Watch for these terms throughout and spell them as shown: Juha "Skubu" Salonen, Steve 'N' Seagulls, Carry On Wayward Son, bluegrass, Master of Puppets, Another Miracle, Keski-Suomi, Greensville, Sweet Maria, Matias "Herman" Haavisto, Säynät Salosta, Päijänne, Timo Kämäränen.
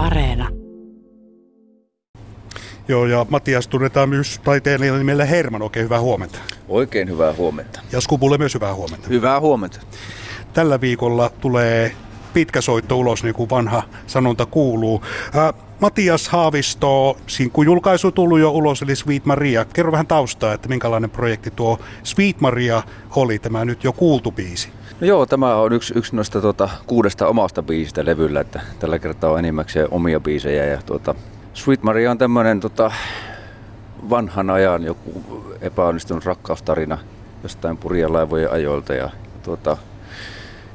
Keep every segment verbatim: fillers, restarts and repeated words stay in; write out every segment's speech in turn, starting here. Areena. Joo, ja Matias tunnetaan myös taiteilijan nimellä Herman. Oikein hyvää huomenta. Oikein hyvää huomenta. Ja Skubulle myös hyvää huomenta. Hyvää huomenta. Tällä viikolla tulee pitkä soitto ulos, niin kuin vanha sanonta kuuluu. Ää, Matias Haavisto, sinkku julkaisu tullut jo ulos, eli Sweet Maria. Kerro vähän taustaa, että minkälainen projekti tuo Sweet Maria oli, tämä nyt jo kuultu biisi. No joo, tämä on yksi, yksi noista tuota, kuudesta omasta biisistä levyllä, että tällä kertaa on enimmäkseen omia biisejä. Ja, tuota, Sweet Maria on tämmöinen tota, vanhan ajan joku epäonnistunut rakkaustarina jostain purjelaivojen ajoilta. Ja, tuota,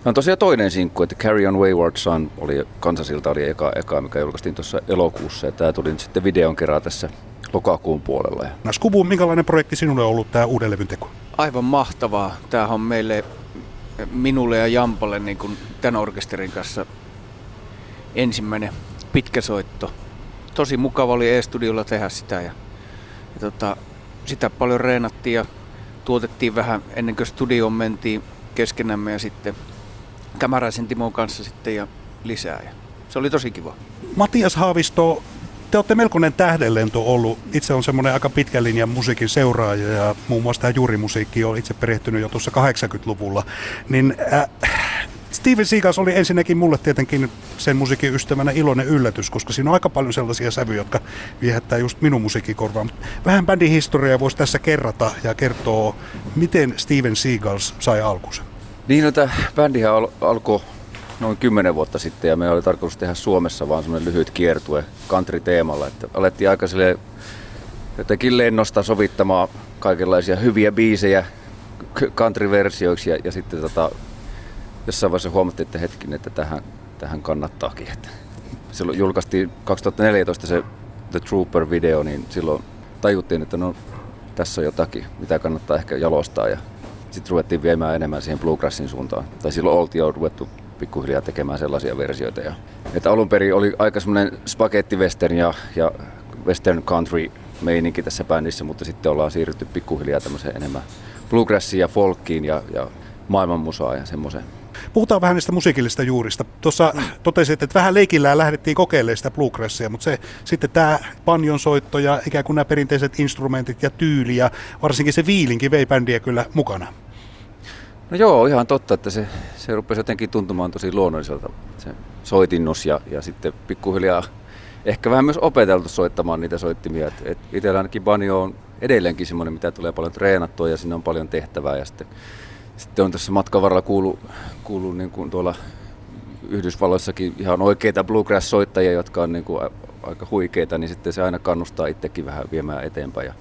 on tosiaan toinen sinkku, että Carry On Wayward Son oli Kansasilta oli eka, eka mikä julkaistiin tuossa elokuussa. Ja tämä tuli nyt sitten videon kerran tässä lokakuun puolella. No Skubu, minkälainen projekti sinulle on ollut tämä uuden levyn teko? Aivan mahtavaa. Tämähän on meille... Minulle ja Jampalle niin kuin tämän orkesterin kanssa ensimmäinen pitkä soitto. Tosi mukava oli E-studiolla tehdä sitä ja, ja tota, sitä paljon reenattiin ja tuotettiin vähän ennen kuin studioon mentiin keskenämme ja sitten Kämäräisen Timon kanssa sitten ja lisää. Ja se oli tosi kiva. Matias Haavisto, te olette melkoinen tähdenlento ollut. Itse on semmoinen aika pitkän linjan musiikin seuraaja ja muun muassa tämä juurimusiikki on itse perehtynyt jo tuossa kahdeksankymmentäluvulla. Niin, äh, Steve 'N' Seagulls oli ensinnäkin mulle tietenkin sen musiikin ystävänä iloinen yllätys, koska siinä on aika paljon sellaisia sävyjä, jotka viehättää just minun musiikkikorvaan. Vähän bändin historiaa voisi tässä kerrata ja kertoa, miten Steve 'N' Seagulls sai alkunsa. Niin, no tämä bändihän al- alkoi... noin kymmenen vuotta sitten ja meillä oli tarkoitus tehdä Suomessa vaan semmoinen lyhyt kiertue country-teemalla, että alettiin aika silleen jotenkin lennosta sovittamaan kaikenlaisia hyviä biisejä country-versioiksi ja, ja sitten tota, jossain vaiheessa huomattiin, että hetkinen, että tähän, tähän kannattaakin. Että silloin julkaistiin kaksituhattaneljätoista se The Trooper-video, niin silloin tajuttiin, että no tässä on jotakin, mitä kannattaa ehkä jalostaa ja sitten ruvettiin viemään enemmän siihen bluegrassin suuntaan, tai silloin oltiin jo ruvettu pikkuhiljaa tekemään sellaisia versioita. Ja, että alun perin oli aika semmoinen spagettivestern ja, ja western country meininki tässä bändissä, mutta sitten ollaan siirrytty pikkuhiljaa tämmöiseen enemmän bluegrassiin ja folkkiin ja, ja maailmanmusaan ja semmoiseen. Puhutaan vähän niistä musiikillista juurista. Tuossa totesit, että vähän leikillään lähdettiin kokeilemaan sitä bluegrassia, mutta se, sitten tämä panjonsoitto ja ikään kuin nämä perinteiset instrumentit ja tyyli ja varsinkin se viilinki vei bändiä kyllä mukana. No joo, ihan totta, että se, se rupesi jotenkin tuntumaan tosi luonnolliselta se soitinnus ja, ja sitten pikkuhiljaa ehkä vähän myös opeteltu soittamaan niitä soittimia. Et, et itsellä ainakin banjo on edelleenkin semmoinen, mitä tulee paljon treenattua ja siinä on paljon tehtävää. Ja sitten, sitten on tässä matkan varrella kuullut, kuullut niin kuin tuolla Yhdysvalloissakin ihan oikeita bluegrass-soittajia, jotka on niin kuin aika huikeita, niin sitten se aina kannustaa itsekin vähän viemään eteenpäin. Ja,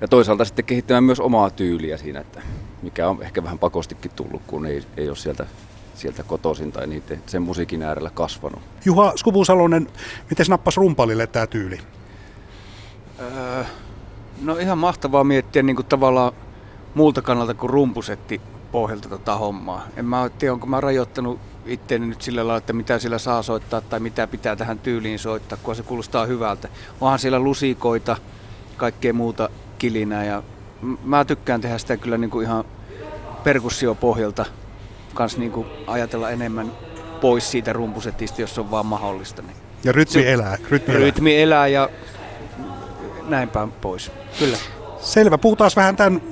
ja toisaalta sitten kehittämään myös omaa tyyliä siinä, että mikä on ehkä vähän pakostikin tullut, kun ei, ei ole sieltä, sieltä kotoisin tai niitä, sen musiikin äärellä kasvanut. Juha "Skubu" Salonen, miten nappasi rumpalille tämä tyyli? Öö, no ihan mahtavaa miettiä niin kuin tavallaan muulta kannalta kuin rumpusetti pohjalta tätä hommaa. En mä tiedä, onko mä rajoittanut itseäni nyt sillä lailla, että mitä sillä saa soittaa tai mitä pitää tähän tyyliin soittaa, kun se kuulostaa hyvältä. Onhan siellä lusikoita, kaikkea muuta kilinää ja mä tykkään tehdä sitä kyllä niin kuin ihan perkussiopohjalta, kans niin kuin ajatella enemmän pois siitä rumpusetista, jos on vaan mahdollista. Niin. Ja rytmi se, elää. Rytmi, rytmi elää. elää ja näin päin pois. Kyllä. Selvä. Puhutaan vähän tämän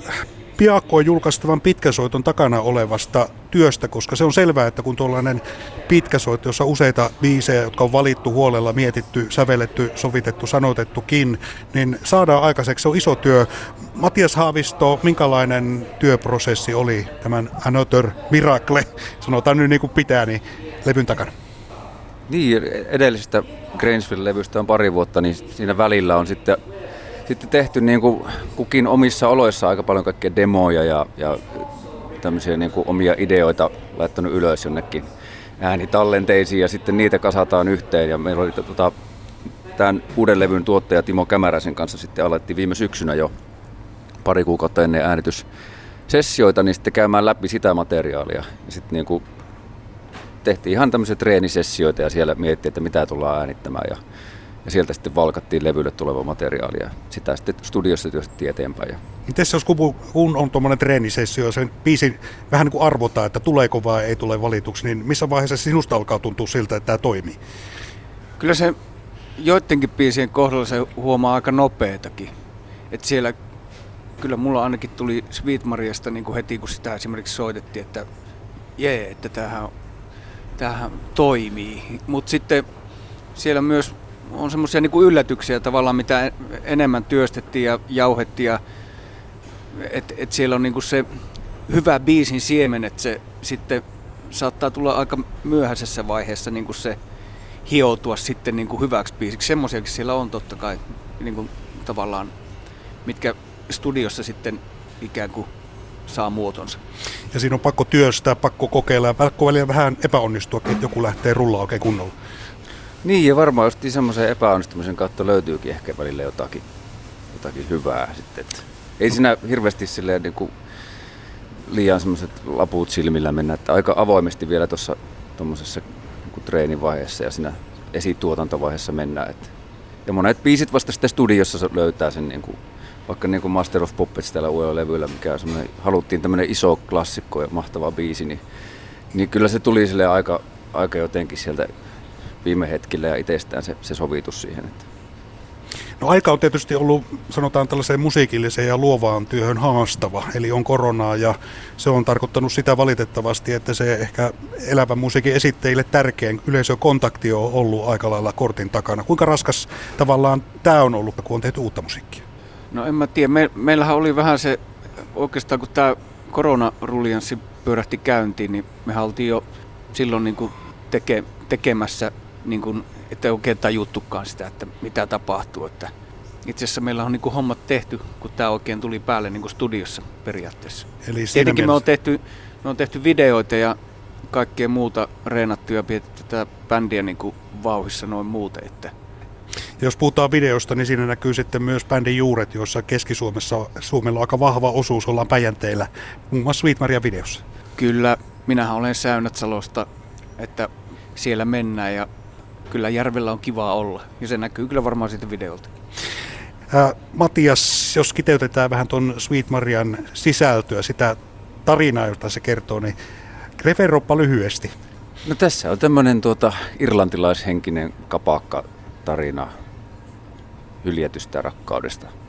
piakkoon julkaistavan pitkäsoiton takana olevasta työstä, koska se on selvää, että kun tuollainen pitkäsoitto, jossa useita biisejä, jotka on valittu huolella, mietitty, sävelletty, sovitettu, sanotettukin, niin saadaan aikaiseksi. Se on iso työ. Matias Haavisto, minkälainen työprosessi oli tämän Another Miracle, sanotaan nyt niin kuin pitää, niin levyn takana? Niin, edellisestä Greensville-levystä on pari vuotta, niin siinä välillä on sitten... Sitten tehty niin kuin kukin omissa oloissa aika paljon kaikkia demoja ja, ja tämmöisiä niin kuin omia ideoita laittanut ylös jonnekin äänitallenteisiin ja sitten niitä kasataan yhteen. Ja meillä oli tota, tämän uuden levyn tuottaja Timo Kämäräsen kanssa sitten alettiin viime syksynä jo pari kuukautta ennen äänityssessioita, niin sitten käymään läpi sitä materiaalia. Ja sitten niin kuin tehtiin ihan tämmöisiä treenisessioita ja siellä mietittiin, että mitä tullaan äänittämään. Ja Ja sieltä sitten valkattiin levylle tuleva materiaali ja sitä sitten studiossa työstettiin eteenpäin. Miten se on, kun on tuommoinen treenisessio ja sen biisin vähän niin kuin arvotaan, että tuleeko vai ei tule valituksi, niin missä vaiheessa sinusta alkaa tuntua siltä, että tämä toimii? Kyllä se joidenkin biisien kohdalla se huomaa aika nopeatakin. Että siellä kyllä mulla ainakin tuli Sweet Mariasta niin kuin heti kun sitä esimerkiksi soitettiin, että jee, että tämähän, tämähän toimii. Mutta sitten siellä myös on semmoisia niin kuin yllätyksiä tavallaan, mitä enemmän työstettiin ja jauhettiin. Ja että et siellä on niin kuin se hyvä biisin siemen, että se sitten saattaa tulla aika myöhäisessä vaiheessa niin kuin se hioutua sitten niin kuin hyväksi biisiksi. Semmoisiakin siellä on totta kai niin kuin tavallaan, mitkä studiossa sitten ikään kuin saa muotonsa. Ja siinä on pakko työstää, pakko kokeilla ja pakko välillä vähän epäonnistua, että joku lähtee rullaa oikein kunnolla. Niin, ja varmaan just semmoisen epäonnistumisen kautta löytyykin ehkä välillä jotakin, jotakin hyvää sitten. Että ei siinä hirveästi silleen niin kuin liian semmoiset laput silmillä mennä, että aika avoimesti vielä tuossa tuommoisessa niin treenivaiheessa ja siinä esituotantovaiheessa mennään. Että. Ja monet biisit vasta sitten studiossa löytää sen, niin kuin, vaikka niin kuin Master of Puppets tällä uudella levyllä, mikä on haluttiin tämmöinen iso klassikko ja mahtava biisi, niin, niin kyllä se tuli silleen aika, aika jotenkin sieltä viime hetkellä ja itsestään se, se sovitus siihen. Että. No aika on tietysti ollut, sanotaan tällaiseen musiikilliseen ja luovaan työhön haastava, eli on koronaa ja se on tarkoittanut sitä valitettavasti, että se ehkä elävän musiikin esitteille tärkein yleisökontakti on ollut aika lailla kortin takana. Kuinka raskas tavallaan tämä on ollut, kun on tehty uutta musiikkia? No en mä tiedä. Me, meillähän oli vähän se, oikeastaan kun tämä koronarulianssi pyörähti käyntiin, niin mehän oltiin jo silloin niin kuin teke, tekemässä niin kuin, että ei oikein tajuttukaan sitä, että mitä tapahtuu. Että itse asiassa meillä on niin kuin hommat tehty, kun tämä oikein tuli päälle niin kuin studiossa periaatteessa. Eli tietenkin me on, tehty, me on tehty videoita ja kaikkea muuta reenattu ja pidetty tätä bändiä niin kuin vauhissa noin muuten. Että. Jos puhutaan videosta, niin siinä näkyy sitten myös bändin juuret, joissa Keski-Suomessa Suomella on aika vahva osuus, ollaan Päijänteellä, muun muassa Sweet Maria videossa. Kyllä, minähän olen Säynät Salosta, että siellä mennään ja kyllä järvellä on kivaa olla, ja se näkyy kyllä varmaan siitä videolta. Ää, Matias, jos kiteytetään vähän tuon Sweet Marian sisältöä, sitä tarinaa, jota se kertoo, niin referoipa lyhyesti. No tässä on tämmöinen tuota, irlantilaishenkinen kapakka tarina hyljetystä rakkaudesta.